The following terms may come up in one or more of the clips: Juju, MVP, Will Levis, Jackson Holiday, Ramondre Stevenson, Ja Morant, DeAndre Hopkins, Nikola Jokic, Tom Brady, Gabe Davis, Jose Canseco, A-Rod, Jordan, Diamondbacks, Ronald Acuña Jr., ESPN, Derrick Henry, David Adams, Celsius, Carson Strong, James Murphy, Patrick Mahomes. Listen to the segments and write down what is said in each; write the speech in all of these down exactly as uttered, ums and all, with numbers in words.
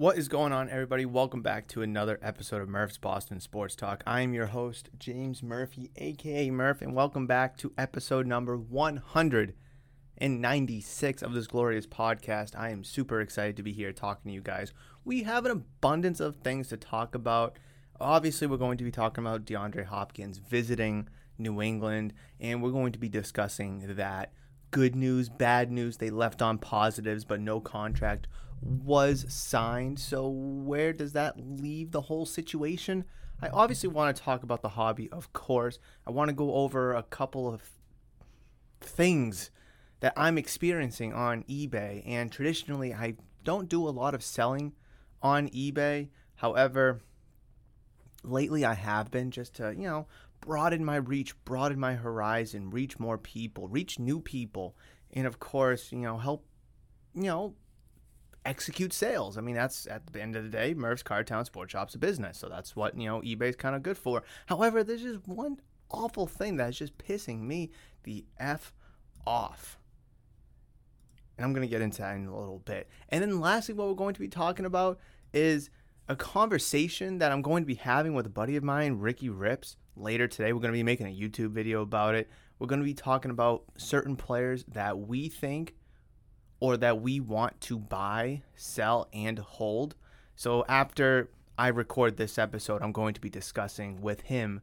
What is going on, everybody? Welcome back to another episode of Murph's Boston Sports Talk. I am your host, James Murphy, aka Murph, and welcome back to episode number one hundred ninety-six of this glorious podcast. I am super excited to be here talking to you guys. We have an abundance of things to talk about. Obviously, we're going to be talking about DeAndre Hopkins visiting New England, and we're going to be discussing that. Good news, bad news, they left on positives, but no contract was signed. So where does that leave the whole situation? I obviously want to talk about the hobby, of course. I want to go over a couple of things that I'm experiencing on eBay. And traditionally, I don't do a lot of selling on eBay. However, lately I have been, just to, you know, broaden my reach, broaden my horizon, reach more people, reach new people. And of course, you know, help, you know, execute sales. I mean, that's, at the end of the day, Murph's Card Town Sports Shop's a business. So that's what, you know, eBay's kind of good for. However, there's just one awful thing that's just pissing me the F off. And I'm going to get into that in a little bit. And then lastly, what we're going to be talking about is a conversation that I'm going to be having with a buddy of mine, Ricky Rips, later today. We're going to be making a YouTube video about it. We're going to be talking about certain players that we think, or that we want to buy, sell, and hold. So after I record this episode, I'm going to be discussing with him,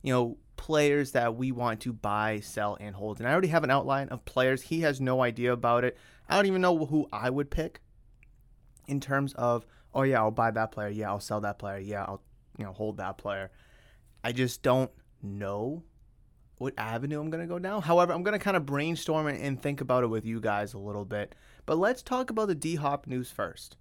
you know, players that we want to buy, sell, and hold. And I already have an outline of players. He has no idea about it. I don't even know who I would pick in terms of, oh yeah, I'll buy that player. Yeah, I'll sell that player. Yeah, I'll, you know, hold that player. I just don't know what avenue I'm going to go down. However, I'm going to kind of brainstorm and, and think about it with you guys a little bit. But let's talk about the D-Hop news first.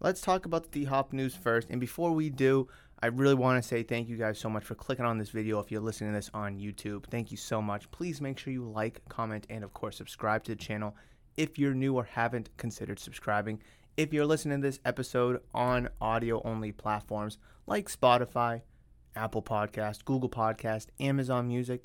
Let's talk about the D-Hop news first. And before we do, I really want to say thank you guys so much for clicking on this video. If you're listening to this on YouTube, thank you so much. Please make sure you like, comment, and of course, subscribe to the channel if you're new or haven't considered subscribing. If you're listening to this episode on audio-only platforms like Spotify, Apple Podcast, Google Podcast, Amazon Music,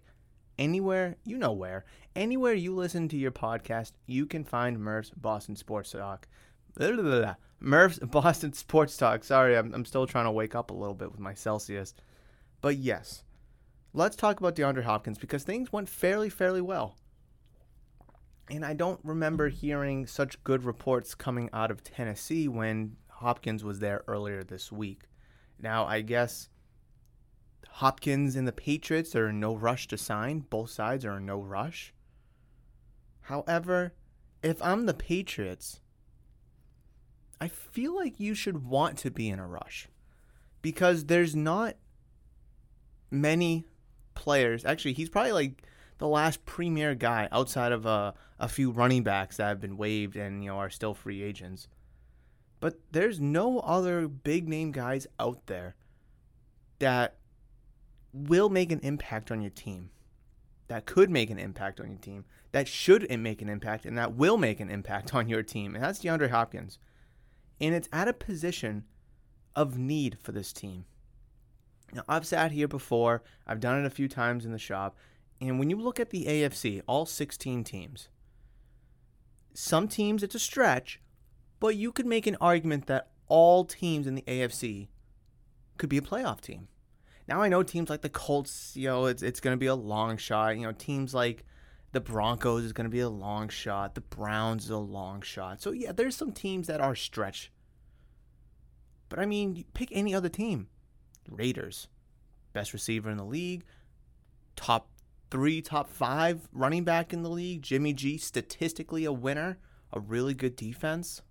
anywhere, you know where, anywhere you listen to your podcast, you can find Murph's Boston Sports Talk. Blah, blah, blah. Murph's Boston Sports Talk. Sorry, I'm, I'm still trying to wake up a little bit with my Celsius. But yes, let's talk about DeAndre Hopkins, because things went fairly, fairly well. And I don't remember hearing such good reports coming out of Tennessee when Hopkins was there earlier this week. Now, I guess Hopkins and the Patriots are in no rush to sign. Both sides are in no rush. However, if I'm the Patriots, I feel like you should want to be in a rush, because there's not many players. Actually, he's probably like the last premier guy outside of a, a few running backs that have been waived and, you know, are still free agents. But there's no other big name guys out there that will make an impact on your team, that could make an impact on your team, that should make an impact, and that will make an impact on your team. And that's DeAndre Hopkins. And it's at a position of need for this team. Now, I've sat here before. I've done it a few times in the shop. And when you look at the A F C, all sixteen teams, some teams it's a stretch, but you could make an argument that all teams in the A F C could be a playoff team. Now, I know teams like the Colts, you know, it's it's going to be a long shot. You know, teams like the Broncos is going to be a long shot. The Browns is a long shot. So, yeah, there's some teams that are stretch. But, I mean, pick any other team. Raiders, best receiver in the league, top three, top five running back in the league. Jimmy G, statistically a winner, a really good defense.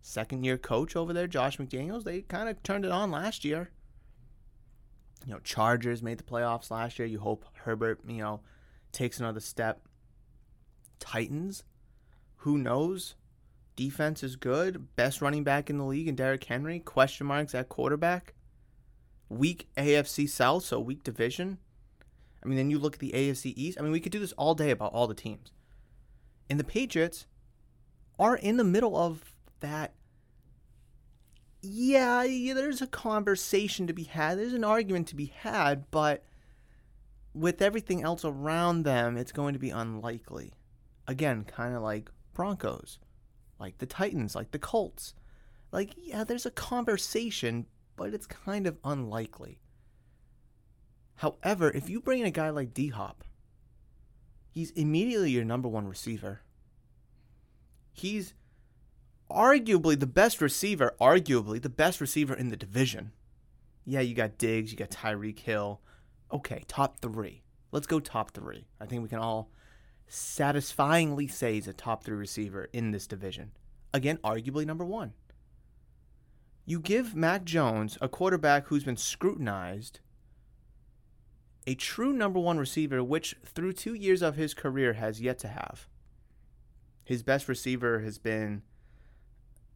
Second-year coach over there, Josh McDaniels, they kind of turned it on last year. You know, Chargers made the playoffs last year. You hope Herbert, you know, takes another step. Titans, who knows? Defense is good. Best running back in the league in Derrick Henry. Question marks at quarterback. Weak A F C South, so weak division. I mean, then you look at the A F C East. I mean, we could do this all day about all the teams. And the Patriots are in the middle of that. Yeah, yeah, there's a conversation to be had. There's an argument to be had, but with everything else around them, it's going to be unlikely. Again, kind of like Broncos, like the Titans, like the Colts. Like, yeah, there's a conversation, but it's kind of unlikely. However, if you bring in a guy like D-Hop, he's immediately your number one receiver. He's arguably the best receiver, arguably the best receiver in the division. Yeah, you got Diggs, you got Tyreek Hill. Okay, top three. Let's go top three. I think we can all satisfyingly say he's a top three receiver in this division. Again, arguably number one. You give Mac Jones, a quarterback who's been scrutinized, a true number one receiver, which through two years of his career has yet to have. His best receiver has been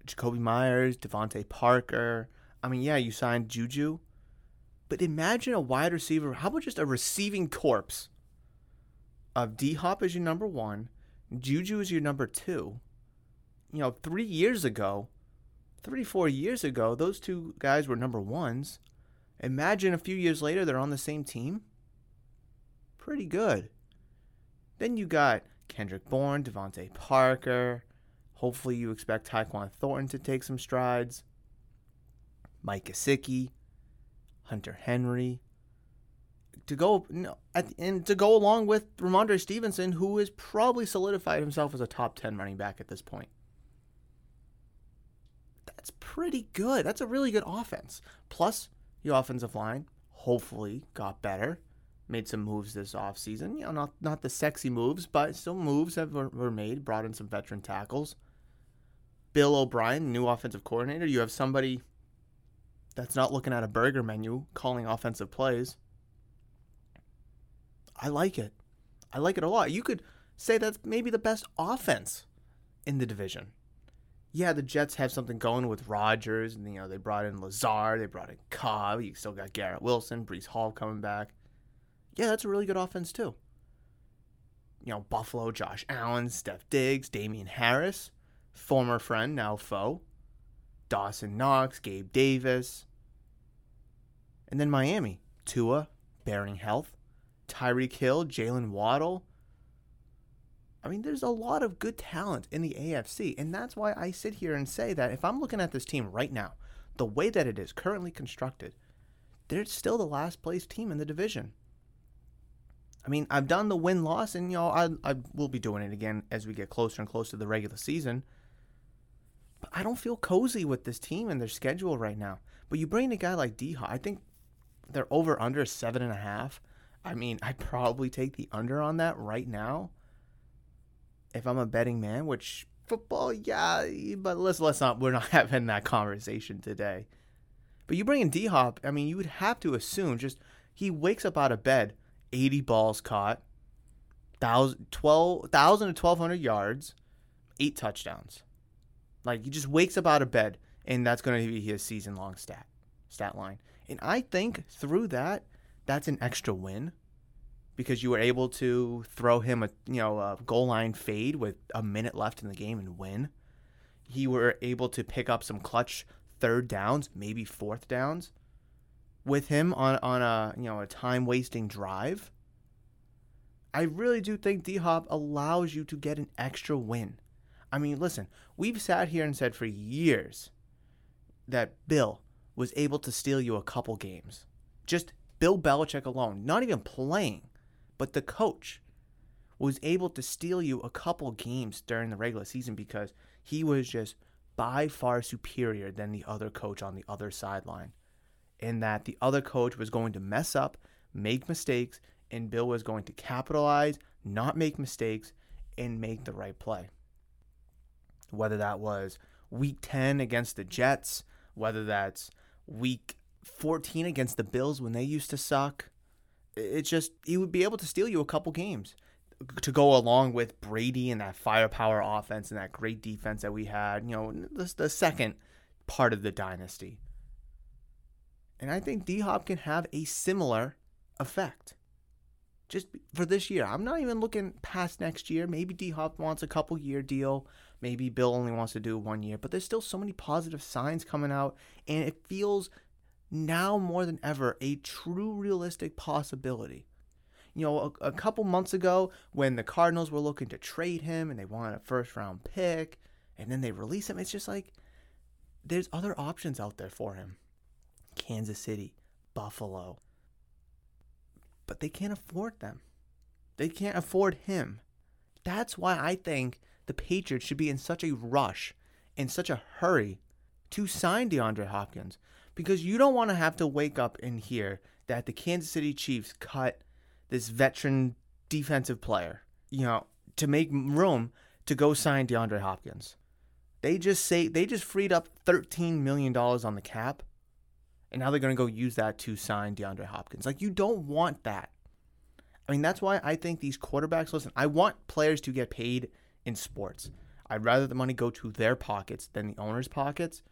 Jacoby Myers, Devontae Parker. I mean, yeah, you signed Juju. But imagine a wide receiver. How about just a receiving corpse of D-Hop as your number one, Juju as your number two. You know, three years ago, three, four years ago, those two guys were number ones. Imagine a few years later, they're on the same team. Pretty good. Then you got Kendrick Bourne, Devontae Parker. Hopefully you expect Tyquan Thornton to take some strides. Mike Gesicki, Hunter Henry. To go no, at, and to go along with Ramondre Stevenson, who has probably solidified himself as a top ten running back at this point. That's pretty good. That's a really good offense. Plus, the offensive line hopefully got better. Made some moves this offseason. You know, not, not the sexy moves, but still moves that were, were made. Brought in some veteran tackles. Bill O'Brien, new offensive coordinator. You have somebody that's not looking at a burger menu calling offensive plays. I like it. I like it a lot. You could say that's maybe the best offense in the division. Yeah, the Jets have something going with Rodgers, and you know they brought in Lazard, they brought in Cobb. You still got Garrett Wilson, Breece Hall coming back. Yeah, that's a really good offense too. You know, Buffalo, Josh Allen, Steph Diggs, Damian Harris, former friend, now foe, Dawson Knox, Gabe Davis. And then Miami, Tua, bearing health, Tyreek Hill, Jaylen Waddle. I mean, there's a lot of good talent in the A F C, and that's why I sit here and say that if I'm looking at this team right now, the way that it is currently constructed, they're still the last place team in the division. I mean, I've done the win-loss, and you know, I, I will be doing it again as we get closer and closer to the regular season. But I don't feel cozy with this team and their schedule right now. But you bring in a guy like D-Hop, I think they're over under seven and a half. I mean, I'd probably take the under on that right now. If I'm a betting man, which football, yeah, but let's let's not, we're not having that conversation today. But you bring in D-Hop, I mean, you would have to assume just he wakes up out of bed, eighty balls caught, one thousand to twelve hundred yards, eight touchdowns. Like, he just wakes up out of bed, and that's going to be his season-long stat, stat line. And I think through that, that's an extra win. Because you were able to throw him a you know a goal line fade with a minute left in the game and win. He were able to pick up some clutch third downs, maybe fourth downs, with him on, on a you know a time wasting drive. I really do think D-Hop allows you to get an extra win. I mean, listen, we've sat here and said for years that Bill was able to steal you a couple games. Just Bill Belichick alone, not even playing. But the coach was able to steal you a couple games during the regular season because he was just by far superior than the other coach on the other sideline. In that the other coach was going to mess up, make mistakes, and Bill was going to capitalize, not make mistakes, and make the right play. Whether that was week ten against the Jets, whether that's week fourteen against the Bills when they used to suck. It's just, he would be able to steal you a couple games to go along with Brady and that firepower offense and that great defense that we had, you know, the, the second part of the dynasty. And I think D-Hop can have a similar effect just for this year. I'm not even looking past next year. Maybe D-Hop wants a couple year deal. Maybe Bill only wants to do one year, but there's still so many positive signs coming out, and it feels now more than ever, a true realistic possibility. You know, a, a couple months ago when the Cardinals were looking to trade him and they wanted a first round pick and then they release him, it's just like there's other options out there for him. Kansas City, Buffalo. But they can't afford them. They can't afford him. That's why I think the Patriots should be in such a rush, in such a hurry to sign DeAndre Hopkins. Because you don't want to have to wake up and hear that the Kansas City Chiefs cut this veteran defensive player, you know, to make room to go sign DeAndre Hopkins. They just say they just freed up thirteen million dollars on the cap, and now they're going to go use that to sign DeAndre Hopkins. Like, you don't want that. I mean, that's why I think these quarterbacks, listen, I want players to get paid in sports. I'd rather the money go to their pockets than the owner's pockets.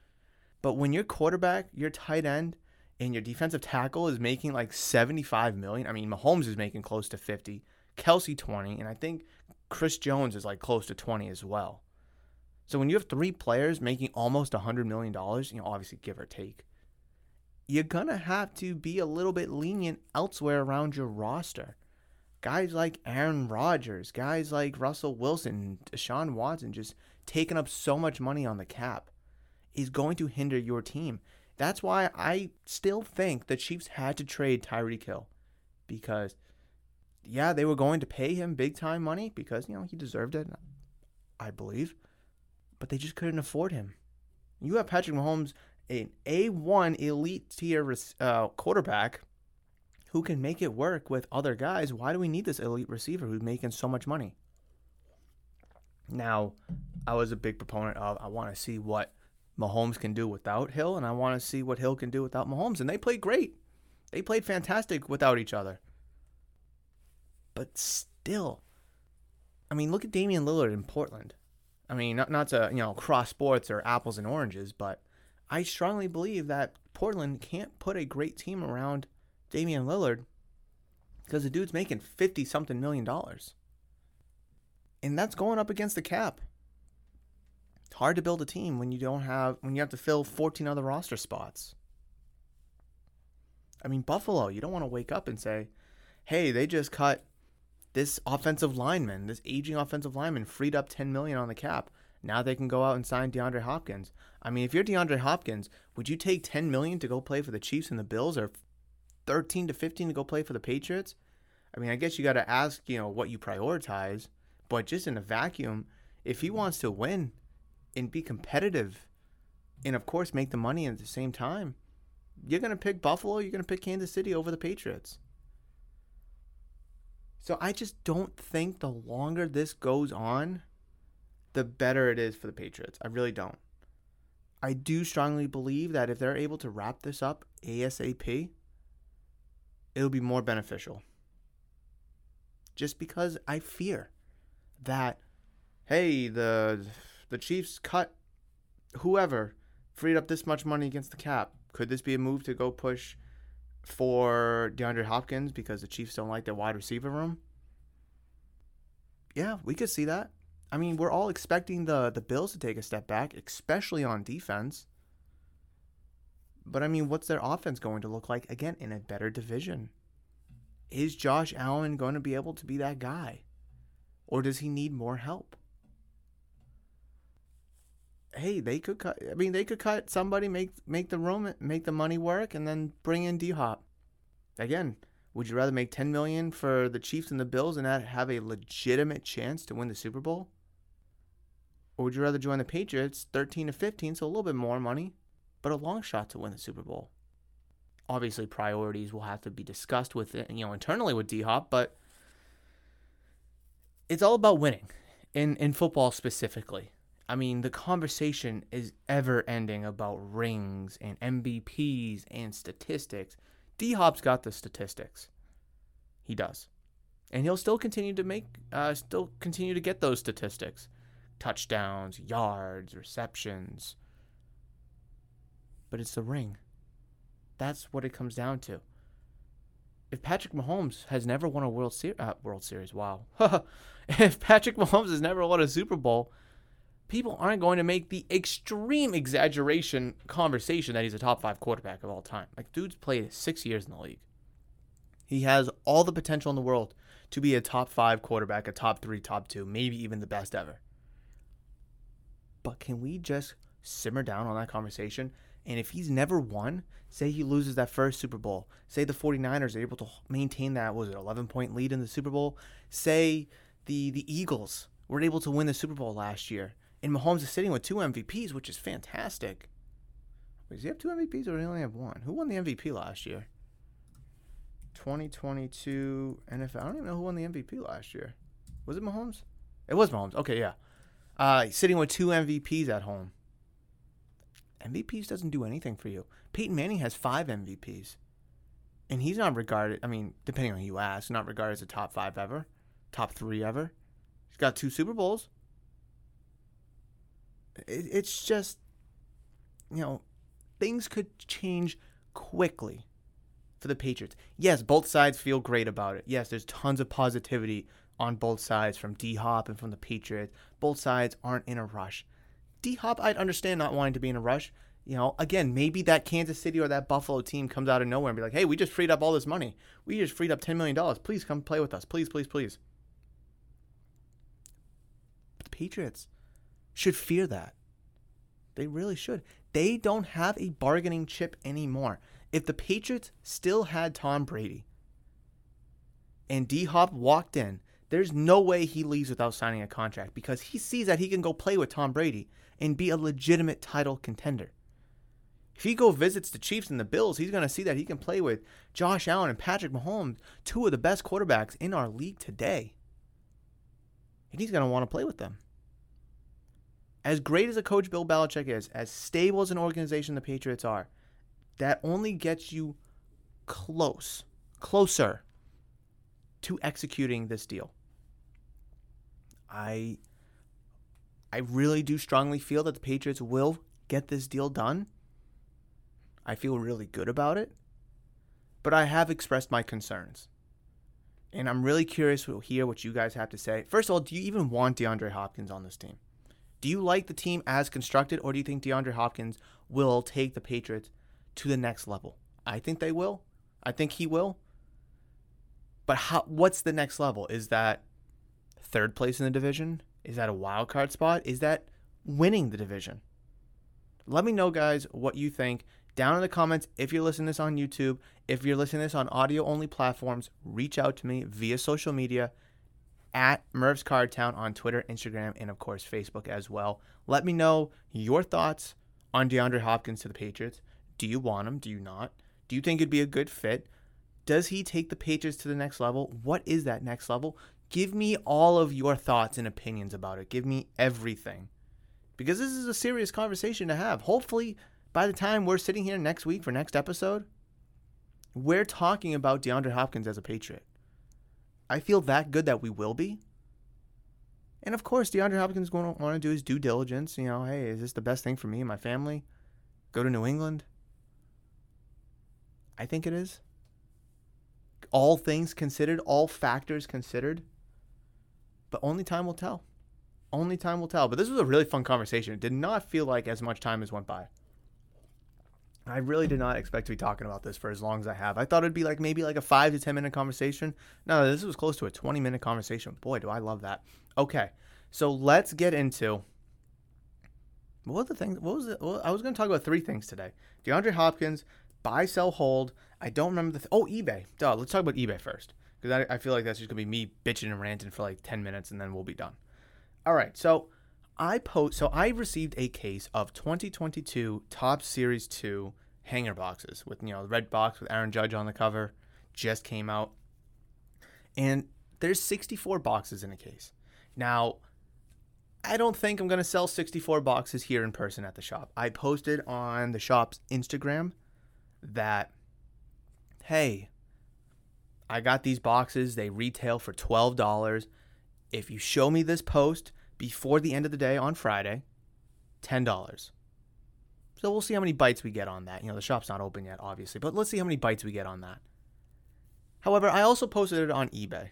But when your quarterback, your tight end, and your defensive tackle is making like seventy-five million dollars, I mean, Mahomes is making close to fifty, Kelsey twenty, and I think Chris Jones is like close to twenty as well. So when you have three players making almost one hundred million dollars, you know, obviously give or take, you're going to have to be a little bit lenient elsewhere around your roster. Guys like Aaron Rodgers, guys like Russell Wilson, Deshaun Watson, just taking up so much money on the cap is going to hinder your team. That's why I still think the Chiefs had to trade Tyreek Hill, because, yeah, they were going to pay him big-time money because, you know, he deserved it, I believe, but they just couldn't afford him. You have Patrick Mahomes, an A one elite-tier uh, quarterback who can make it work with other guys. Why do we need this elite receiver who's making so much money? Now, I was a big proponent of I want to see what Mahomes can do without Hill, and I want to see what Hill can do without Mahomes. And they played great. They played fantastic without each other. But still, I mean, look at Damian Lillard in Portland. I mean, not not to, you know, cross sports or apples and oranges, but I strongly believe that Portland can't put a great team around Damian Lillard because the dude's making fifty-something million dollars. And that's going up against the cap. It's hard to build a team when you don't have when you have to fill fourteen other roster spots. I mean, Buffalo, you don't want to wake up and say, "Hey, they just cut this offensive lineman, this aging offensive lineman, freed up ten million dollars on the cap. Now they can go out and sign DeAndre Hopkins." I mean, if you're DeAndre Hopkins, would you take ten million dollars to go play for the Chiefs and the Bills, or thirteen to fifteen to go play for the Patriots? I mean, I guess you got to ask, you know, what you prioritize, but just in a vacuum, if he wants to win and be competitive and, of course, make the money at the same time, you're going to pick Buffalo, you're going to pick Kansas City over the Patriots. So I just don't think the longer this goes on, the better it is for the Patriots. I really don't. I do strongly believe that if they're able to wrap this up ASAP, it'll be more beneficial. Just because I fear that, hey, the the Chiefs cut whoever, freed up this much money against the cap. Could this be a move to go push for DeAndre Hopkins because the Chiefs don't like their wide receiver room? Yeah, we could see that. I mean, we're all expecting the, the Bills to take a step back, especially on defense. But, I mean, what's their offense going to look like, again, in a better division? Is Josh Allen going to be able to be that guy? Or does he need more help? Hey, they could cut I mean, they could cut somebody, make make the room, make the money work, and then bring in D-Hop. Again, would you rather make ten million dollars for the Chiefs and the Bills and not have a legitimate chance to win the Super Bowl? Or would you rather join the Patriots thirteen to fifteen, so a little bit more money, but a long shot to win the Super Bowl? Obviously, priorities will have to be discussed with, you know, internally with D-Hop, but it's all about winning, in, in football specifically. I mean, the conversation is ever-ending about rings and M V Ps and statistics. D-Hop's got the statistics. He does. And he'll still continue to make, uh, still continue to get those statistics. Touchdowns, yards, receptions. But it's the ring. That's what it comes down to. If Patrick Mahomes has never won a World, Se- uh, World Series, wow. If Patrick Mahomes has never won a Super Bowl, people aren't going to make the extreme exaggeration conversation that he's a top five quarterback of all time. Like, dude's played six years in the league. He has all the potential in the world to be a top five quarterback, a top three, top two, maybe even the best ever. But can we just simmer down on that conversation. And if he's never won, say he loses that first Super Bowl. Say the 49ers are able to maintain that, what was it, eleven-point lead in the Super Bowl. Say the, the Eagles were able to win the Super Bowl last year. And Mahomes is sitting with two M V Ps, which is fantastic. Wait, does he have two M V Ps or does he only have one? Who won the M V P last year? twenty twenty-two N F L. I don't even know who won the M V P last year. Was it Mahomes? It was Mahomes. Okay, yeah. Uh, sitting with two M V Ps at home. M V Ps doesn't do anything for you. Peyton Manning has five M V Ps. And he's not regarded, I mean, depending on who you ask, not regarded as a top five ever, top three ever. He's got two Super Bowls. It, it's just, you know, things could change quickly for the Patriots. Yes, both sides feel great about it. Yes, there's tons of positivity on both sides from D-Hop and from the Patriots. Both sides aren't in a rush. D-Hop, I'd understand not wanting to be in a rush. You know, again, maybe that Kansas City or that Buffalo team comes out of nowhere and be like, hey, we just freed up all this money. We just freed up ten million dollars. Please come play with us. Please, please, please. But the Patriots should fear that. They really should. They don't have a bargaining chip anymore. If the Patriots still had Tom Brady and D-Hop walked in, there's no way he leaves without signing a contract because he sees that he can go play with Tom Brady and be a legitimate title contender. If he go visits the Chiefs and the Bills, he's going to see that he can play with Josh Allen and Patrick Mahomes, two of the best quarterbacks in our league today. And he's going to want to play with them. As great as a coach Bill Belichick is, as stable as an organization the Patriots are, that only gets you close, closer to executing this deal. I I really do strongly feel that the Patriots will get this deal done. I feel really good about it. But I have expressed my concerns. And I'm really curious to hear what you guys have to say. First of all, do you even want DeAndre Hopkins on this team? Do you like the team as constructed, or do you think DeAndre Hopkins will take the Patriots to the next level? I think they will. I think he will. But how, what's the next level? Is that third place in the division? Is that a wild card spot? Is that winning the division? Let me know, guys, what you think down in the comments. If you're listening to this on YouTube, if you're listening to this on audio-only platforms, reach out to me via social media at Murph's Card Town on Twitter, Instagram, and, of course, Facebook as well. Let me know your thoughts on DeAndre Hopkins to the Patriots. Do you want him? Do you not? Do you think it'd be a good fit? Does he take the Patriots to the next level? What is that next level? Give me all of your thoughts and opinions about it. Give me everything. Because this is a serious conversation to have. Hopefully, by the time we're sitting here next week for next episode, we're talking about DeAndre Hopkins as a Patriot. I feel that good that we will be. And of course, DeAndre Hopkins is going to want to do his due diligence. You know, hey, is this the best thing for me and my family? Go to New England? I think it is. All things considered, all factors considered. But only time will tell. Only time will tell. But this was a really fun conversation. It did not feel like as much time as went by. I really did not expect to be talking about this for as long as I have. I thought it would be like maybe like a five to ten minute conversation. No, this was close to a twenty minute conversation. Boy, do I love that. Okay, so let's get into... What, the thing, what was the... Well, I was going to talk about three things today. DeAndre Hopkins... Buy, sell, hold. I don't remember the... Th- oh, eBay. Duh, let's talk about eBay first. Because I, I feel like that's just going to be me bitching and ranting for like ten minutes and then we'll be done. All right. So I post. So I received a case of twenty twenty-two Top Series two hanger boxes with, you know, the red box with Aaron Judge on the cover. Just came out. And there's sixty-four boxes in a case. Now, I don't think I'm going to sell sixty-four boxes here in person at the shop. I posted on the shop's Instagram that, hey, I got these boxes. They retail for twelve dollars. If you show me this post before the end of the day on Friday, ten dollars. So we'll see how many bites we get on that. You know, the shop's not open yet, obviously, but let's see how many bites we get on that. However, I also posted it on eBay,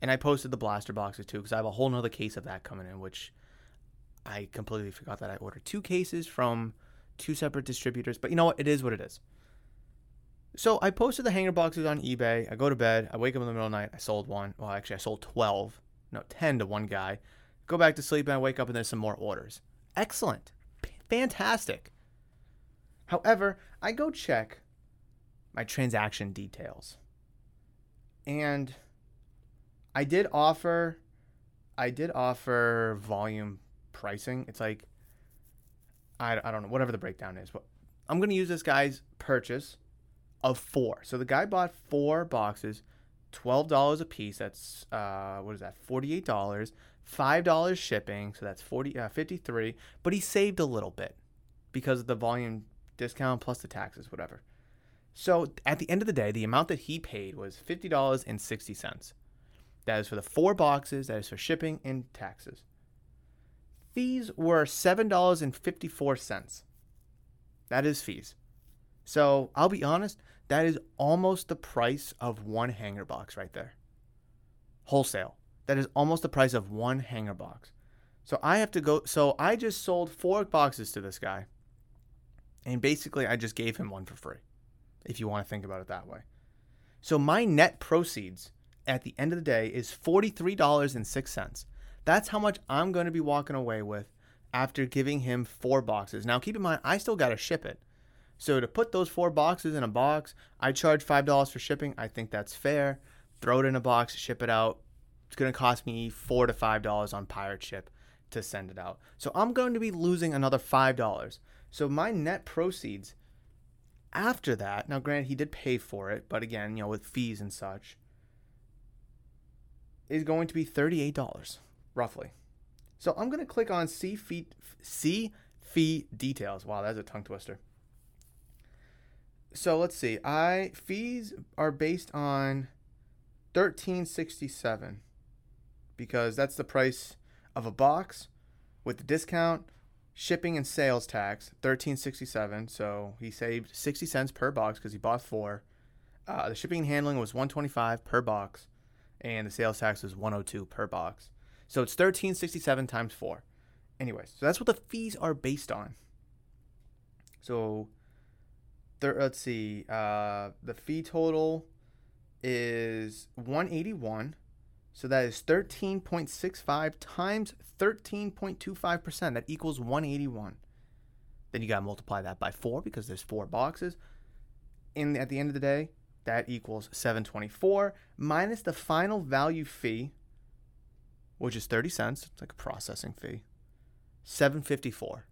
and I posted the blaster boxes too because I have a whole nother case of that coming in, which I completely forgot that I ordered two cases from two separate distributors. But you know what? It is what it is. So I posted the hanger boxes on eBay. I go to bed. I wake up in the middle of the night. I sold one. Well, actually, I sold twelve. No, ten to one guy. Go back to sleep, and I wake up, and there's some more orders. Excellent. Fantastic. However, I go check my transaction details. And I did offer I did offer volume pricing. It's like, I, I don't know, whatever the breakdown is. But I'm going to use this guy's purchase of four. So the guy bought four boxes, twelve dollars a piece. That's, uh, what is that, forty-eight dollars. five dollars shipping, so that's forty, uh, fifty-three dollars. But he saved a little bit because of the volume discount plus the taxes, whatever. So at the end of the day, the amount that he paid was fifty dollars and sixty cents. That is for the four boxes. That is for shipping and taxes. Fees were seven dollars and fifty-four cents. That is fees. So I'll be honest, that is almost the price of one hanger box right there. Wholesale. That is almost the price of one hanger box. So I have to go. So I just sold four boxes to this guy. And basically, I just gave him one for free, if you want to think about it that way. So my net proceeds at the end of the day is forty-three dollars and six cents. That's how much I'm going to be walking away with after giving him four boxes. Now, keep in mind, I still got to ship it. So to put those four boxes in a box, I charge five dollars for shipping. I think that's fair. Throw it in a box, ship it out. It's going to cost me four to five dollars on Pirate Ship to send it out. So I'm going to be losing another five dollars. So my net proceeds after that, now granted he did pay for it, but again, you know, with fees and such, is going to be thirty-eight dollars roughly. So I'm going to click on see fee, see fee details. Wow, that's a tongue twister. So let's see. I fees are based on thirteen sixty-seven, because that's the price of a box with the discount, shipping and sales tax, thirteen sixty-seven. So he saved sixty cents per box because he bought four. Uh, the shipping and handling was one twenty-five per box, and the sales tax was one oh two per box. So it's thirteen sixty-seven times four. Anyways, so that's what the fees are based on. So there, let's see, uh, the fee total is one eighty-one, so that is thirteen point six five times thirteen point two five percent. That equals one eighty-one. Then you got to multiply that by four because there's four boxes. And at the end of the day, that equals seven twenty-four minus the final value fee, which is thirty cents. It's like a processing fee. seven fifty-four.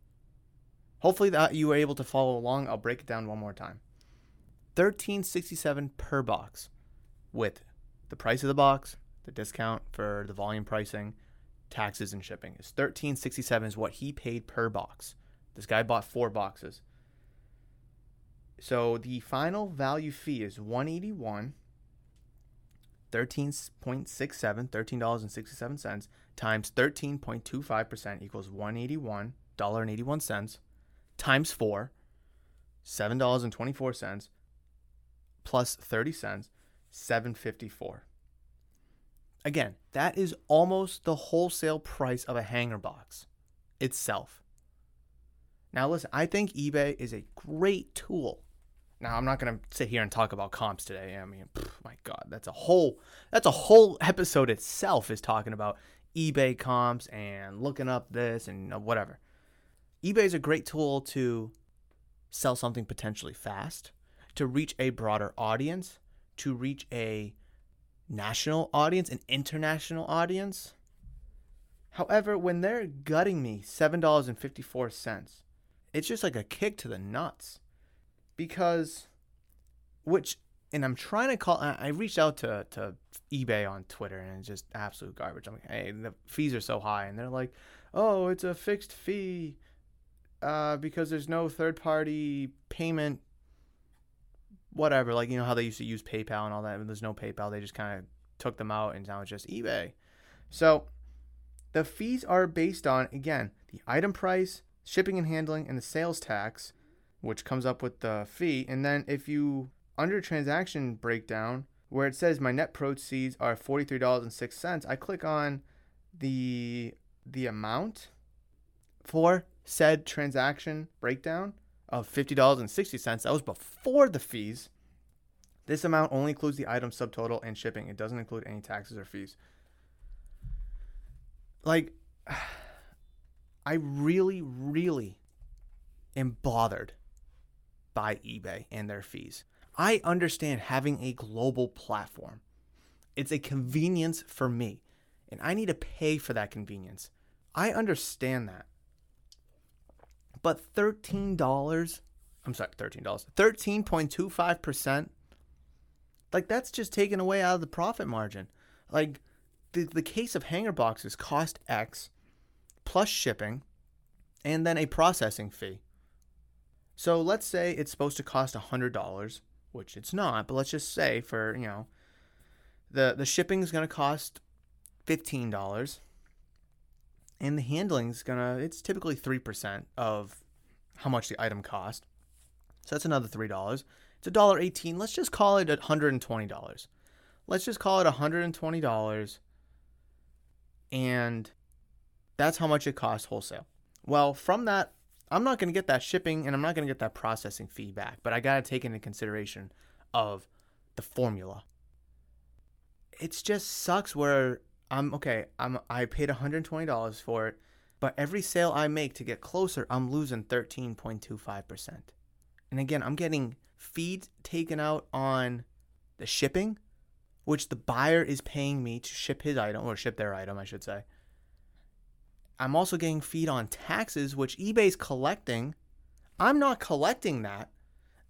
Hopefully that you were able to follow along. I'll break it down one more time. thirteen sixty-seven per box, with the price of the box, the discount for the volume pricing, taxes and shipping. It's thirteen sixty-seven is what he paid per box. This guy bought four boxes. So the final value fee is one eighty-one, thirteen point six seven, thirteen dollars and sixty-seven cents times thirteen point two five percent equals one eighty-one dollars and eighty-one cents times four, seven dollars and twenty-four cents plus thirty cents. seven fifty-four. Again, that is almost the wholesale price of a hanger box itself. Now listen, I think eBay is a great tool. Now I'm not going to sit here and talk about comps today. I mean, pff, my God, that's a whole that's a whole episode itself, is talking about eBay comps and looking up this and whatever. eBay is a great tool to sell something potentially fast, to reach a broader audience, to reach a national audience, an international audience. However, when they're gutting me seven dollars and fifty-four cents, it's just like a kick to the nuts. Because, which, and I'm trying to call, I reached out to, to eBay on Twitter, and it's just absolute garbage. I'm like, hey, the fees are so high. And they're like, oh, it's a fixed fee uh, because there's no third-party payment, whatever, like, you know how they used to use PayPal and all that, and there's no PayPal, they just kind of took them out, and now it's just eBay. So the fees are based on, again, the item price, shipping and handling, and the sales tax, which comes up with the fee. And then if you, under transaction breakdown, where it says my net proceeds are forty-three dollars and six cents, I click on the the amount for said transaction breakdown of fifty dollars and sixty cents. That was before the fees. This amount only includes the item subtotal and shipping. It doesn't include any taxes or fees. Like, I really, really am bothered by eBay and their fees. I understand having a global platform. It's a convenience for me, and I need to pay for that convenience. I understand that. But thirteen dollars, I'm sorry, thirteen dollars, thirteen point two five percent, like that's just taken away out of the profit margin. Like the, the case of hanger boxes cost X plus shipping and then a processing fee. So let's say it's supposed to cost one hundred dollars, which it's not, but let's just say for, you know, the, the shipping is going to cost fifteen dollars. And the handling's gonna, it's typically three percent of how much the item cost. So that's another three dollars. It's one dollar and eighteen cents. Let's just call it one hundred twenty dollars. Let's just call it one hundred twenty dollars. And that's how much it costs wholesale. Well, from that, I'm not gonna get that shipping and I'm not gonna get that processing fee back, but I gotta take into consideration of the formula. It just sucks where I'm okay. I'm I paid one hundred twenty dollars for it, but every sale I make to get closer, I'm losing thirteen point two five percent. And again, I'm getting fees taken out on the shipping, which the buyer is paying me to ship his item or ship their item, I should say. I'm also getting fees on taxes, which eBay's collecting. I'm not collecting that.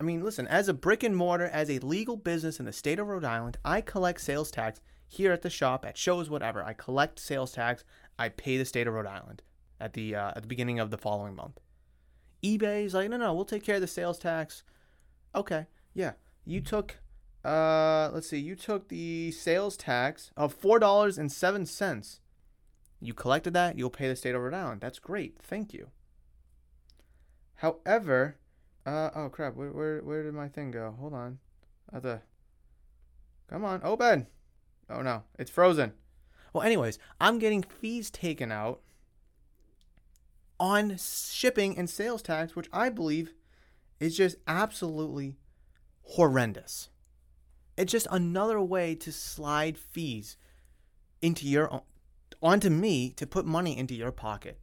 I mean, listen, as a brick and mortar, as a legal business in the state of Rhode Island, I collect sales tax. Here at the shop, at shows, whatever, I collect sales tax. I pay the state of Rhode Island at the uh, at the beginning of the following month. eBay's like, no, no, we'll take care of the sales tax. Okay, yeah, you took, uh, let's see, you took the sales tax of four dollars and seven cents. You collected that. You'll pay the state of Rhode Island. That's great. Thank you. However, uh, oh crap, where where where did my thing go? Hold on, other, come on, open. Oh no, it's frozen. Well, anyways, I'm getting fees taken out on shipping and sales tax, which I believe is just absolutely horrendous. It's just another way to slide fees into your own, onto me to put money into your pocket.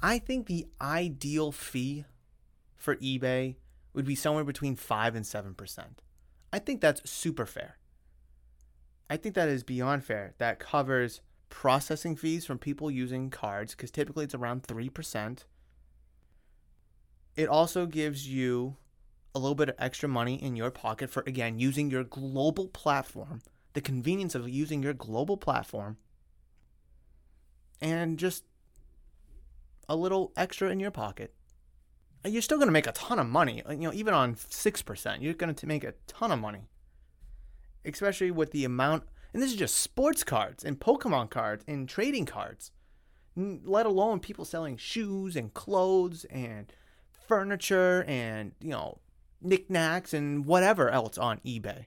I think the ideal fee for eBay would be somewhere between five and seven percent. I think that's super fair. I think that is beyond fair. That covers processing fees from people using cards, because typically it's around three percent. It also gives you a little bit of extra money in your pocket for, again, using your global platform, the convenience of using your global platform, and just a little extra in your pocket. You're still going to make a ton of money. You know, even on six percent, you're going to make a ton of money. Especially with the amount, and this is just sports cards and Pokemon cards and trading cards, let alone people selling shoes and clothes and furniture and, you know, knickknacks and whatever else on eBay.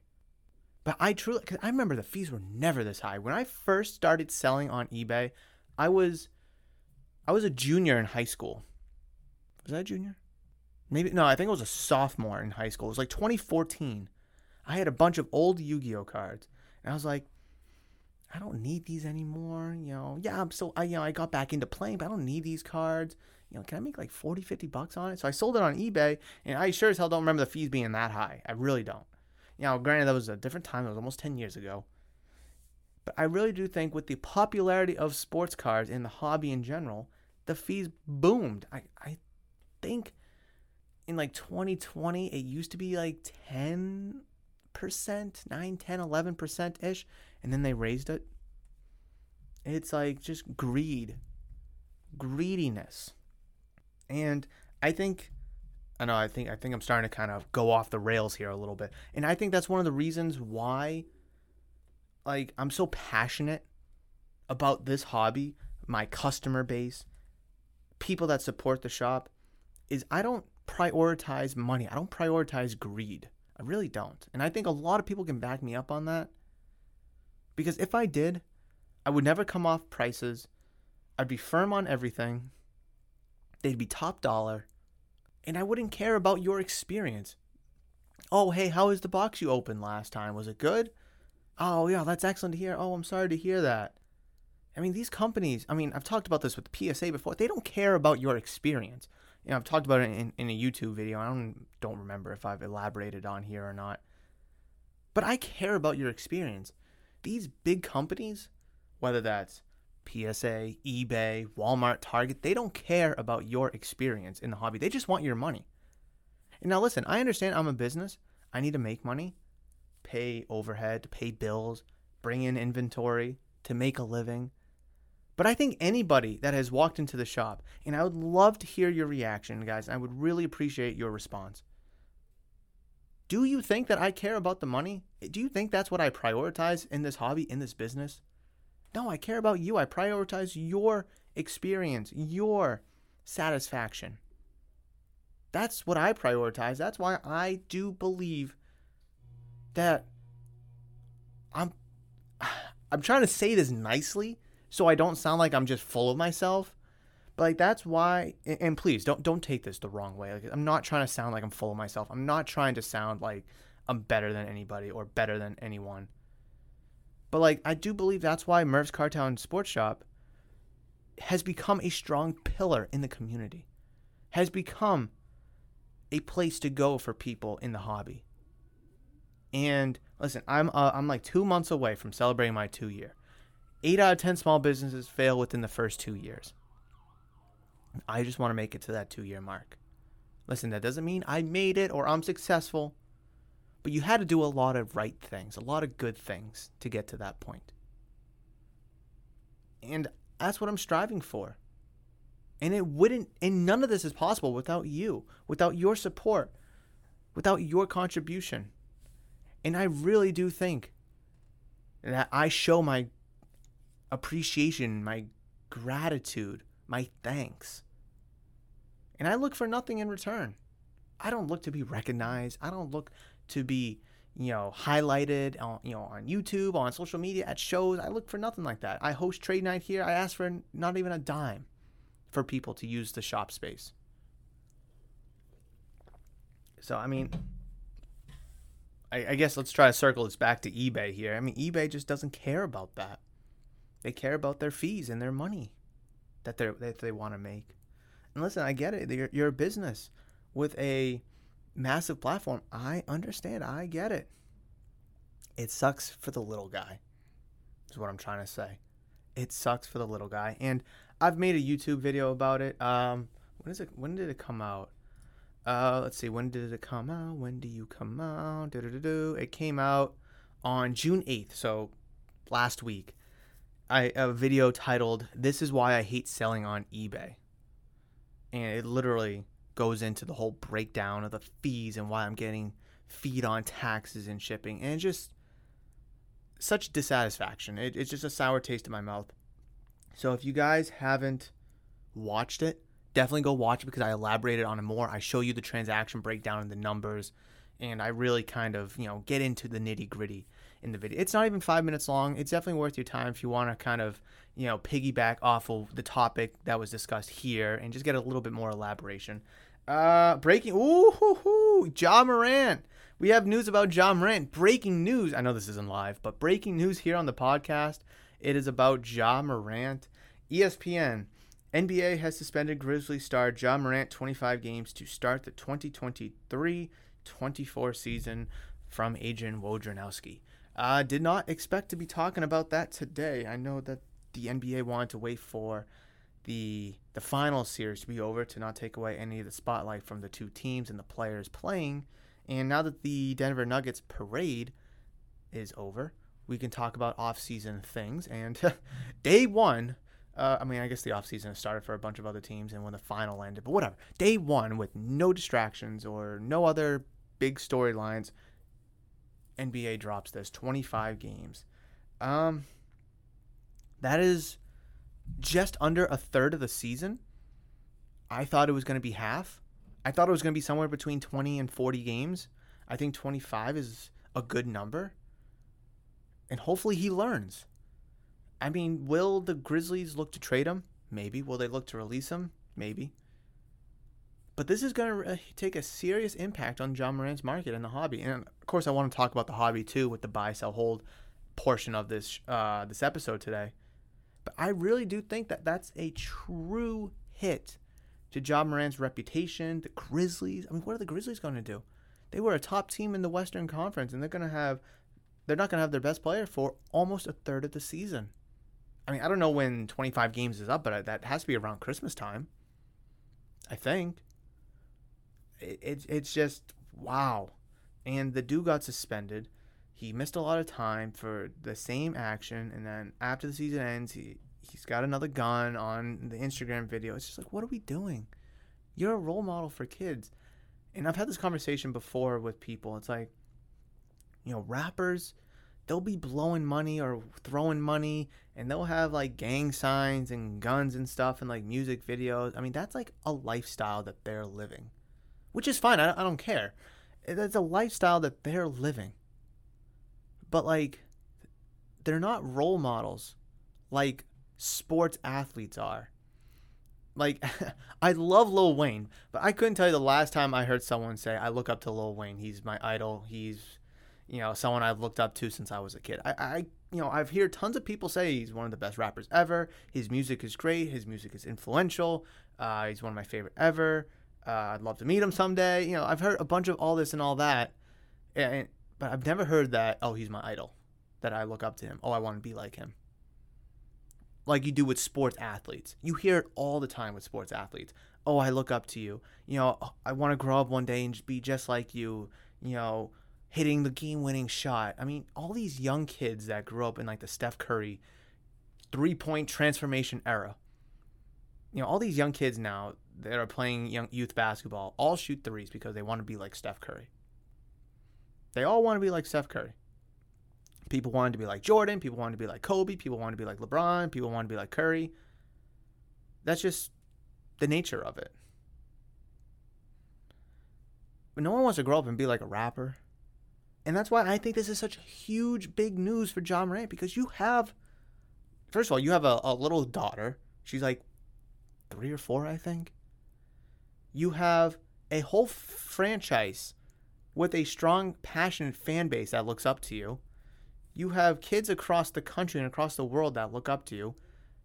But I truly, because I remember the fees were never this high. When I first started selling on eBay, I was, I was a junior in high school. Was I a junior? Maybe, no, I think I was a sophomore in high school. It was like twenty fourteen. I had a bunch of old Yu-Gi-Oh cards, and I was like, I don't need these anymore, you know, yeah, I'm still, I, you know, I got back into playing, but I don't need these cards, you know, can I make like forty, fifty bucks on it? So I sold it on eBay, and I sure as hell don't remember the fees being that high, I really don't. You know, granted, that was a different time, it was almost ten years ago, but I really do think with the popularity of sports cards and the hobby in general, the fees boomed. I, I think in like twenty twenty, it used to be like ten percent, nine, ten, eleven percent ish, and then they raised it. It's like just greed, greediness. And I think, I know, I think, I think I'm starting to kind of go off the rails here a little bit. And I think that's one of the reasons why, like, I'm so passionate about this hobby, my customer base, people that support the shop, is I don't prioritize money. I don't prioritize greed. I really don't. And I think a lot of people can back me up on that. Because if I did, I would never come off prices. I'd be firm on everything. They'd be top dollar. And I wouldn't care about your experience. Oh, hey, how was the box you opened last time? Was it good? Oh, yeah, that's excellent to hear. Oh, I'm sorry to hear that. I mean, these companies, I mean, I've talked about this with the P S A before. They don't care about your experience. you know, I've talked about it in, in a YouTube video. I don't don't remember if I've elaborated on here or not. But I care about your experience. These big companies, whether that's P S A, eBay, Walmart, Target, they don't care about your experience in the hobby. They just want your money. And now listen, I understand I'm a business. I need to make money, pay overhead, pay bills, bring in inventory to make a living. But I think anybody that has walked into the shop, and I would love to hear your reaction, guys. I would really appreciate your response. Do you think that I care about the money? Do you think that's what I prioritize in this hobby, in this business? No, I care about you. I prioritize your experience, your satisfaction. That's what I prioritize. That's why I do believe that I'm I'm trying to say this nicely, so I don't sound like I'm just full of myself. But like, that's why, and please don't don't take this the wrong way. Like, I'm not trying to sound like I'm full of myself. I'm not trying to sound like I'm better than anybody or better than anyone. But like, I do believe that's why Murph's Cartown Sports Shop has become a strong pillar in the community, has become a place to go for people in the hobby. And listen, I'm uh, I'm like two months away from celebrating my two year. Eight out of ten small businesses fail within the first two years. I just want to make it to that two-year mark. Listen, that doesn't mean I made it or I'm successful, but you had to do a lot of right things, a lot of good things to get to that point. And that's what I'm striving for. And it wouldn't, and none of this is possible without you, without your support, without your contribution. And I really do think that I show my appreciation, my gratitude, my thanks. And I look for nothing in return. I don't look to be recognized. I don't look to be, you know, highlighted on, you know, on YouTube, on social media, at shows. I look for nothing like that. I host trade night here. I ask for not even a dime for people to use the shop space. So, I mean, I, I guess let's try to circle this back to eBay here. I mean, eBay just doesn't care about that. They care about their fees and their money that they that they want to make. And listen, I get it. You're, you're a business with a massive platform. I understand. I get it. It sucks for the little guy, is what I'm trying to say. It sucks for the little guy. And I've made a YouTube video about it. Um, when is it? When did it come out? Uh, let's see. When did it come out? When do you come out? Do-do-do-do. It came out on June eighth, so last week. I, a video titled, "This is why I hate selling on eBay." And it literally goes into the whole breakdown of the fees and why I'm getting feed on taxes and shipping. And it's just such dissatisfaction. It, it's just a sour taste in my mouth. So if you guys haven't watched it, definitely go watch it, because I elaborated on it more. I show you the transaction breakdown and the numbers. And I really kind of, you know, get into the nitty gritty in the video. It's not even five minutes long. It's definitely worth your time if you want to kind of, you know, piggyback off of the topic that was discussed here and just get a little bit more elaboration. Uh, breaking, ooh, hoo, hoo, Ja Morant. We have news about Ja Morant. Breaking news. I know this isn't live, but breaking news here on the podcast. It is about Ja Morant. E S P N. N B A has suspended Grizzly star Ja Morant twenty-five games to start the twenty twenty-three twenty-four season, from Adrian Wojnarowski. Uh, did not expect to be talking about that today. I know that the N B A wanted to wait for the the final series to be over to not take away any of the spotlight from the two teams and the players playing. And now that the Denver Nuggets parade is over, we can talk about off-season things. And day one, uh, I mean, I guess the off-season started for a bunch of other teams and when the final ended, but whatever. Day one, with no distractions or no other big storylines, N B A drops this twenty-five games. Um, that is just under a third of the season. I thought it was going to be half. I thought it was going to be somewhere between twenty and forty games. I think twenty-five is a good number. And hopefully he learns. I mean, will the Grizzlies look to trade him? Maybe. Will they look to release him? Maybe. But this is going to take a serious impact on Ja Morant's market and the hobby. And, of course, I want to talk about the hobby, too, with the buy, sell, hold portion of this uh, this episode today. But I really do think that that's a true hit to Ja Morant's reputation, the Grizzlies. I mean, what are the Grizzlies going to do? They were a top team in the Western Conference, and they're going to have, they're not going to have their best player for almost a third of the season. I mean, I don't know when twenty-five games is up, but that has to be around Christmas time, I think. It, it it's just, wow. And the dude got suspended. He missed a lot of time for the same action, and then after the season ends, he, he's got another gun on the Instagram video. It's just like, what are we doing? You're a role model for kids. And I've had this conversation before with people. It's like, you know, rappers, they'll be blowing money or throwing money, and they'll have, like, gang signs and guns and stuff and, like, music videos. I mean, that's, like, a lifestyle that they're living, which is fine. I, I don't care. That's a lifestyle that they're living. But, like, they're not role models like sports athletes are. Like, I love Lil Wayne, but I couldn't tell you the last time I heard someone say, I look up to Lil Wayne. He's my idol. He's, you know, someone I've looked up to since I was a kid. I, I, you know, I've heard tons of people say he's one of the best rappers ever. His music is great. His music is influential. Uh, he's one of my favorite ever. Uh, I'd love to meet him someday. You know, I've heard a bunch of all this and all that, and, but I've never heard that, oh, he's my idol, that I look up to him. Oh, I want to be like him. Like you do with sports athletes. You hear it all the time with sports athletes. Oh, I look up to you. You know, I want to grow up one day and be just like you, you know, hitting the game-winning shot. I mean, all these young kids that grew up in, like, the Steph Curry three-point transformation era. You know, all these young kids now that are playing young youth basketball all shoot threes because they want to be like Steph Curry. They all want to be like Steph Curry. People wanted to be like Jordan. People wanted to be like Kobe. People wanted to be like LeBron. People wanted to be like Curry. That's just the nature of it. But no one wants to grow up and be like a rapper. And that's why I think this is such huge, big news for Ja Morant, because you have, first of all, you have a, a little daughter. She's like three or four, I think. You have a whole franchise with a strong, passionate fan base that looks up to you. You have kids across the country and across the world that look up to you,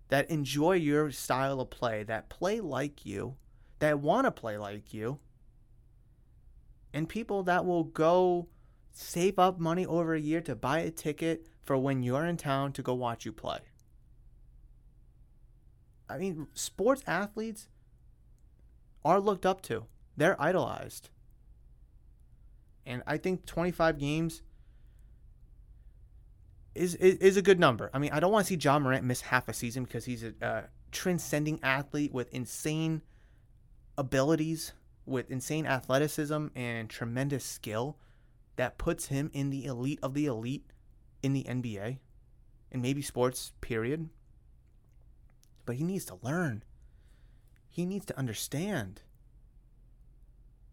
that enjoy your style of play, that play like you, that want to play like you, and people that will go save up money over a year to buy a ticket for when you're in town to go watch you play. I mean, sports athletes are looked up to. They're idolized. And I think twenty-five games Is, is is a good number. I mean, I don't want to see Ja Morant miss half a season because he's a uh, transcending athlete with insane abilities, with insane athleticism and tremendous skill that puts him in the elite of the elite in the N B A and maybe sports, period. But he needs to learn. He needs to understand.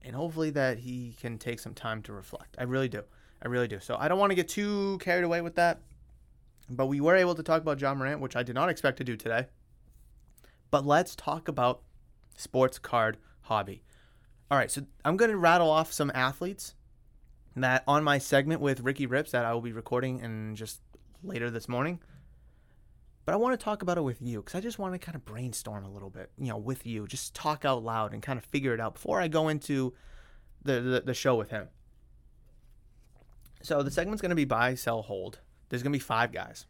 And hopefully that he can take some time to reflect. I really do. I really do. So I don't want to get too carried away with that. But we were able to talk about Ja Morant, which I did not expect to do today. But let's talk about sports card hobby. All right, so I'm going to rattle off some athletes that on my segment with Ricky Rips that I will be recording in just later this morning. But I want to talk about it with you because I just want to kind of brainstorm a little bit, you know, with you. Just talk out loud and kind of figure it out before I go into the the, the show with him. So the segment's going to be buy, sell, hold. There's going to be five guys.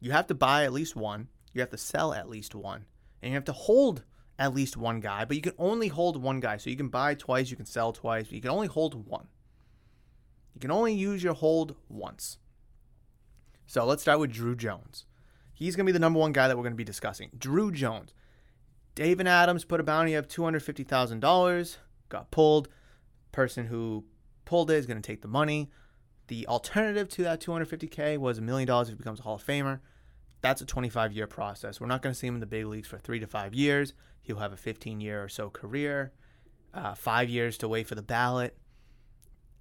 You have to buy at least one. You have to sell at least one. And you have to hold at least one guy. But you can only hold one guy. So you can buy twice. You can sell twice. But you can only hold one. You can only use your hold once. So let's start with Druw Jones. He's going to be the number one guy that we're going to be discussing. Druw Jones. David Adams put a bounty of two hundred fifty thousand dollars. Got pulled. Person who pulled it is going to take the money. The alternative to that two hundred fifty thousand was a million dollars if he becomes a Hall of Famer. That's a twenty-five year process. We're not going to see him in the big leagues for three to five years. He'll have a fifteen year or so career, uh, five years to wait for the ballot.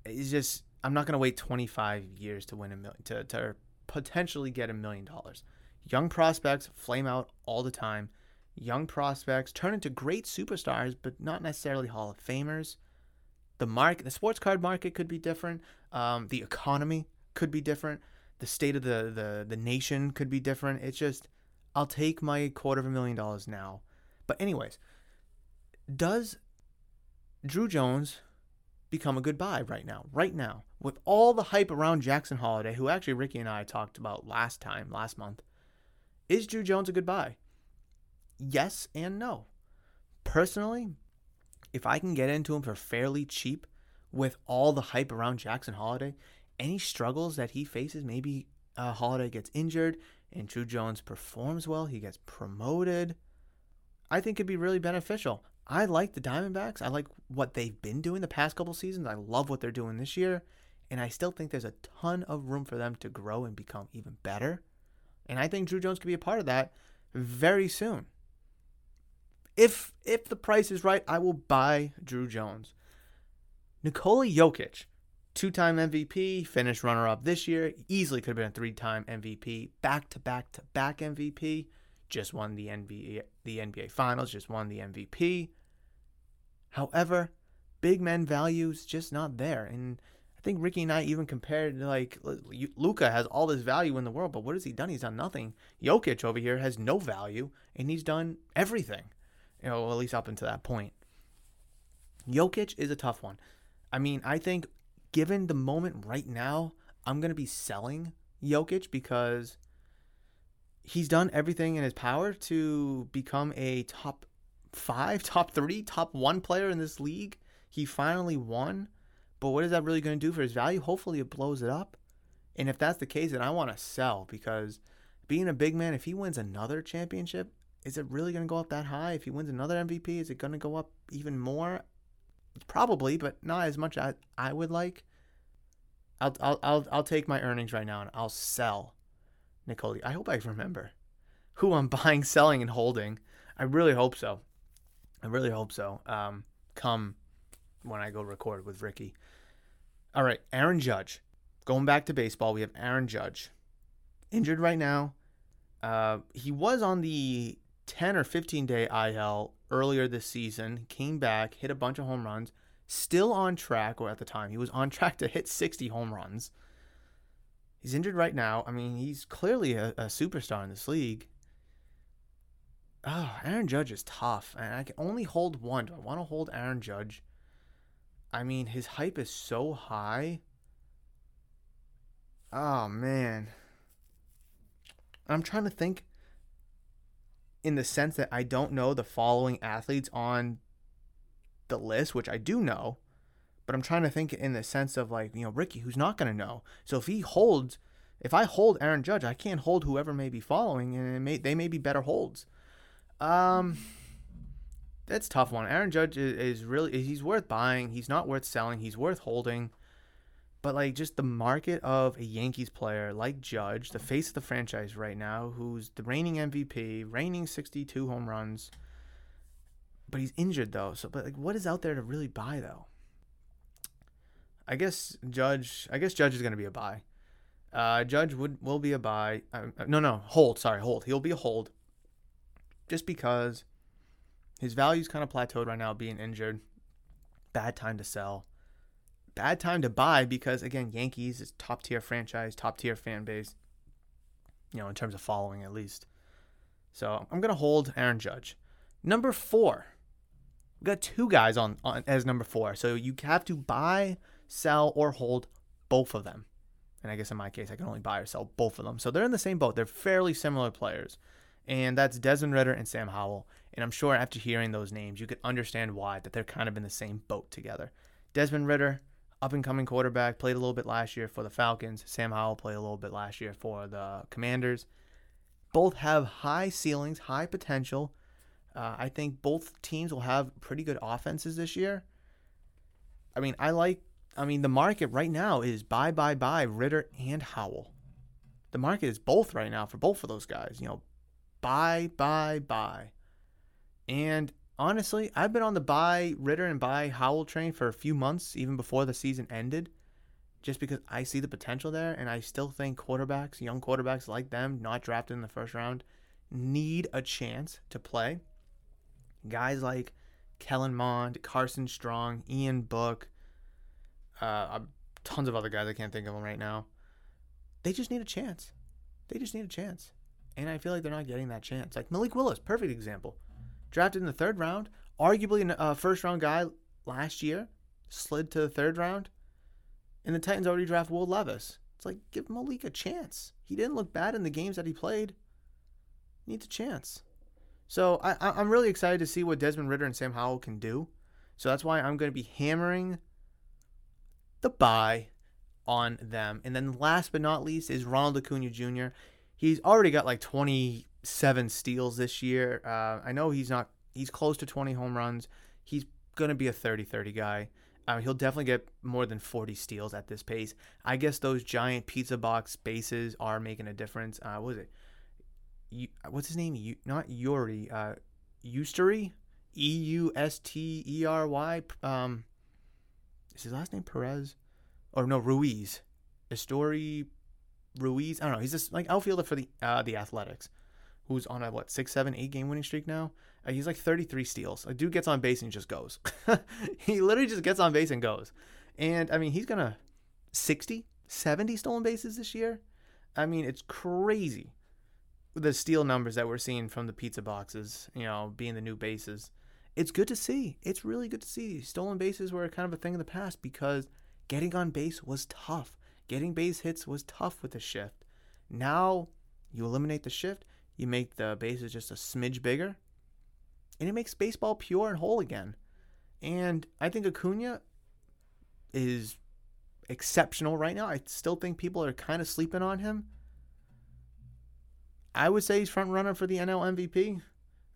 It's just, I'm not going to wait twenty-five years to win a million, to, to potentially get a million dollars. Young prospects flame out all the time. Young prospects turn into great superstars, but not necessarily Hall of Famers. The market, the sports card market could be different. Um, the economy could be different. The state of the, the, the nation could be different. It's just, I'll take my quarter of a million dollars now. But anyways, does Druw Jones become a good buy right now? Right now, with all the hype around Jackson Holiday, who actually Ricky and I talked about last time, last month, is Druw Jones a good buy? Yes and no. Personally, if I can get into him for fairly cheap with all the hype around Jackson Holiday, any struggles that he faces, maybe uh, Holiday gets injured and Druw Jones performs well, he gets promoted, I think it'd be really beneficial. I like the Diamondbacks. I like what they've been doing the past couple seasons. I love what they're doing this year. And I still think there's a ton of room for them to grow and become even better. And I think Druw Jones could be a part of that very soon. If if the price is right, I will buy Druw Jones. Nikola Jokic, two-time M V P, finished runner-up this year. Easily could have been a three-time M V P, back-to-back-to-back M V P. Just won the N B A, the N B A Finals, just won the M V P. However, big men value's just not there. And I think Ricky and I even compared, like, Luka has all this value in the world, but what has he done? He's done nothing. Jokic over here has no value, and he's done everything, you know, at least up until that point. Jokic is a tough one. I mean, I think given the moment right now, I'm going to be selling Jokic because he's done everything in his power to become a top five, top three, top one player in this league. He finally won. But what is that really going to do for his value? Hopefully it blows it up. And if that's the case, then I want to sell, because being a big man, if he wins another championship, is it really going to go up that high? If he wins another M V P, is it going to go up even more? Probably, but not as much as I would like. I'll I'll I'll, I'll take my earnings right now and I'll sell Nikola. I hope I remember who I'm buying, selling, and holding. I really hope so. I really hope so. Um, come when I go record with Ricky. All right, Aaron Judge. Going back to baseball, we have Aaron Judge. Injured right now. Uh, he was on the ten or fifteen-day I L earlier this season. Came back, hit a bunch of home runs. Still on track, or at the time, he was on track to hit sixty home runs. He's injured right now. I mean, he's clearly a, a superstar in this league. Oh, Aaron Judge is tough, and I can only hold one. Do I want to hold Aaron Judge? I mean, his hype is so high. Oh, man. I'm trying to think in the sense that I don't know the following athletes on the list, which I do know. But I'm trying to think in the sense of, like, you know, Ricky, who's not going to know. So if he holds, if I hold Aaron Judge, I can't hold whoever may be following, and it may, they may be better holds. Um, that's a tough one. Aaron Judge is, is really, he's worth buying. He's not worth selling. He's worth holding. But, like, just the market of a Yankees player like Judge, the face of the franchise right now, who's the reigning M V P, reigning sixty-two home runs. But he's injured, though. So, but, like, what is out there to really buy, though? I guess Judge. I guess Judge is going to be a buy. Uh, Judge would will be a buy. Uh, no, no, hold. Sorry, hold. He'll be a hold. Just because his value's kind of plateaued right now, being injured. Bad time to sell. Bad time to buy because, again, Yankees is top tier franchise, top tier fan base. You know, in terms of following, at least. So I'm going to hold Aaron Judge. Number four. We got two guys on, on as number four. So you have to buy, sell, or hold both of them. And I guess in my case, I can only buy or sell both of them. So they're in the same boat. They're fairly similar players. And that's Desmond Ridder and Sam Howell. And I'm sure after hearing those names, you could understand why, that they're kind of in the same boat together. Desmond Ridder, up-and-coming quarterback, played a little bit last year for the Falcons. Sam Howell played a little bit last year for the Commanders. Both have high ceilings, high potential. Uh, I think both teams will have pretty good offenses this year. I mean, I like I mean, the market right now is buy, buy, buy, Ridder and Howell. The market is both right now for both of those guys. You know, buy, buy, buy. And honestly, I've been on the buy Ridder and buy Howell train for a few months, even before the season ended, just because I see the potential there. And I still think quarterbacks, young quarterbacks like them, not drafted in the first round, need a chance to play. Guys like Kellen Mond, Carson Strong, Ian Book, Uh, tons of other guys. I can't think of them right now. They just need a chance. They just need a chance. And I feel like they're not getting that chance. Like Malik Willis, perfect example. Drafted in the third round, arguably a first-round guy last year, slid to the third round, and the Titans already draft Will Levis. It's like, give Malik a chance. He didn't look bad in the games that he played. He needs a chance. So I, I'm really excited to see what Desmond Ridder and Sam Howell can do. So that's why I'm going to be hammering the buy on them. And then last but not least is Ronald Acuña Junior He's already got like twenty-seven steals this year. Uh, I know he's not. He's close to twenty home runs. He's going to be a thirty-thirty guy. Uh, he'll definitely get more than forty steals at this pace. I guess those giant pizza box bases are making a difference. Uh, what is it? You, what's his name? You, not Yuri. Uh, Eustery? E U S T E R Y. Um, is his last name Perez? Or no, Ruiz. Estory Ruiz. I don't know. He's just like outfielder for the uh, the Athletics, who's on a, what, six, seven, eight game winning streak now. Uh, he's like thirty-three steals. A dude gets on base and just goes. He literally just gets on base and goes. And, I mean, he's going to sixty, seventy stolen bases this year. I mean, it's crazy, the steal numbers that we're seeing from the pizza boxes, you know, being the new bases. It's good to see. It's really good to see. Stolen bases were kind of a thing in the past because getting on base was tough. Getting base hits was tough with the shift. Now you eliminate the shift, you make the bases just a smidge bigger, and it makes baseball pure and whole again. And I think Acuña is exceptional right now. I still think people are kind of sleeping on him. I would say he's front runner for the N L M V P.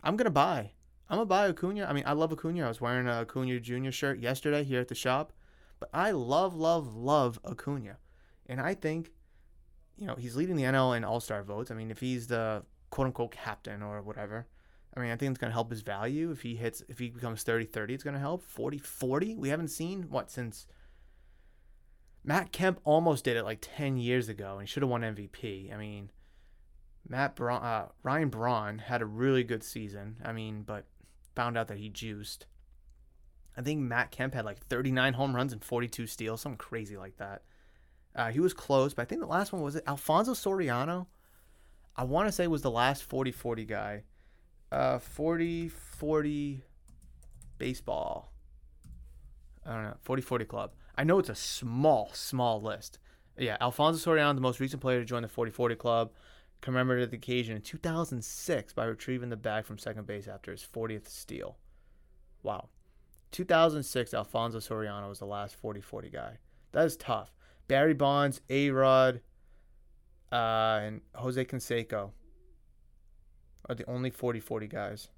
I'm going to buy. I'm going to buy Acuña. I mean, I love Acuña. I was wearing a Acuña Junior shirt yesterday here at the shop. But I love, love, love Acuña. And I think, you know, he's leading the N L in all-star votes. I mean, if he's the quote-unquote captain or whatever, I mean, I think it's going to help his value. If he hits, if he becomes thirty-thirty, it's going to help. forty-forty, we haven't seen, what, since Matt Kemp almost did it like ten years ago, and he should have won M V P. I mean, Matt Braun, uh, Ryan Braun had a really good season. I mean, but found out that he juiced. I think Matt Kemp had like thirty-nine home runs and forty-two steals, something crazy like that. Uh, he was close, but I think the last one was it Alfonso Soriano. I want to say was the last forty-forty guy. Uh, forty-forty baseball. I don't know. forty-forty club. I know it's a small, small list. Yeah, Alfonso Soriano, the most recent player to join the forty-forty club. Commemorated the occasion in two thousand six by retrieving the bag from second base after his fortieth steal. Wow. two thousand six, Alfonso Soriano was the last forty-forty guy. That is tough. Barry Bonds, A-Rod, uh, and Jose Canseco are the only forty-forty guys.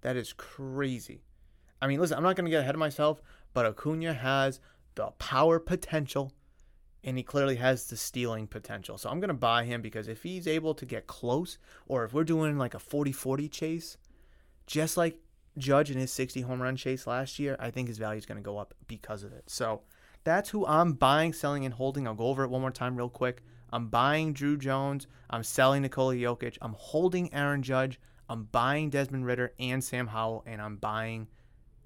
That is crazy. I mean, listen, I'm not going to get ahead of myself, but Acuña has the power potential, and he clearly has the stealing potential. So I'm going to buy him because if he's able to get close, or if we're doing like a forty-forty chase, just like Judge in his sixty home run chase last year, I think his value is going to go up because of it. So that's who I'm buying, selling, and holding. I'll go over it one more time real quick. I'm buying Druw Jones. I'm selling Nikola Jokic. I'm holding Aaron Judge. I'm buying Desmond Ridder and Sam Howell. And I'm buying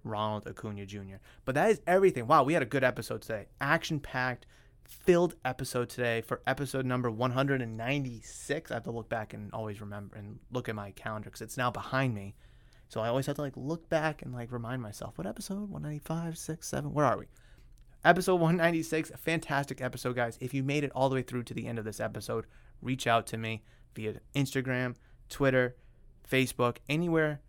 Ronald Acuña Junior But that is everything. Wow, we had a good episode today. Action-packed, filled episode today for episode number one hundred ninety-six. I have to look back and always remember and look at my calendar because it's now behind me. So I always have to like look back and like remind myself, what episode? one ninety-five, six, seven, where are we? Episode one ninety-six, a fantastic episode, guys. If you made it all the way through to the end of this episode, reach out to me via Instagram, Twitter, Facebook, anywhere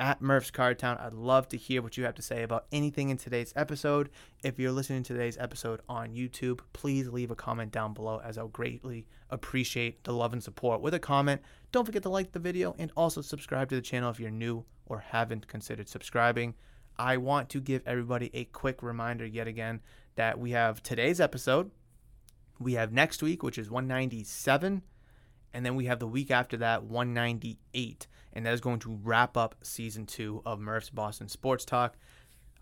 at Murph's Card Town. I'd love to hear what you have to say about anything in today's episode. If you're listening to today's episode on YouTube, please leave a comment down below, as I'll greatly appreciate the love and support with a comment. Don't forget to like the video and also subscribe to the channel if you're new or haven't considered subscribing. I want to give everybody a quick reminder yet again that we have today's episode, we have next week, which is one ninety-seven, and then we have the week after that, one ninety-eight. And that is going to wrap up season two of Murph's Boston Sports Talk.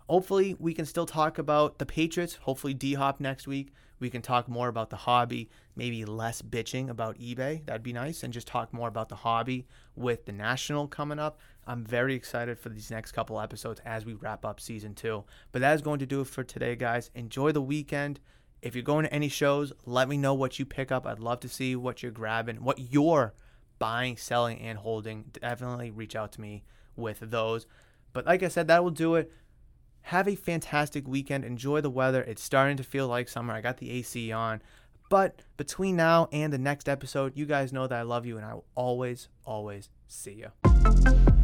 Hopefully, we can still talk about the Patriots. Hopefully, D-Hop next week. We can talk more about the hobby, maybe less bitching about eBay. That'd be nice. And just talk more about the hobby with the National coming up. I'm very excited for these next couple episodes as we wrap up season two. But that is going to do it for today, guys. Enjoy the weekend. If you're going to any shows, let me know what you pick up. I'd love to see what you're grabbing, what you're buying, selling, and holding. Definitely reach out to me with those. But like I said, that will do it. Have a fantastic weekend. Enjoy the weather. It's starting to feel like summer. I got the A C on. But between now and the next episode, you guys know that I love you, and I will always, always see you.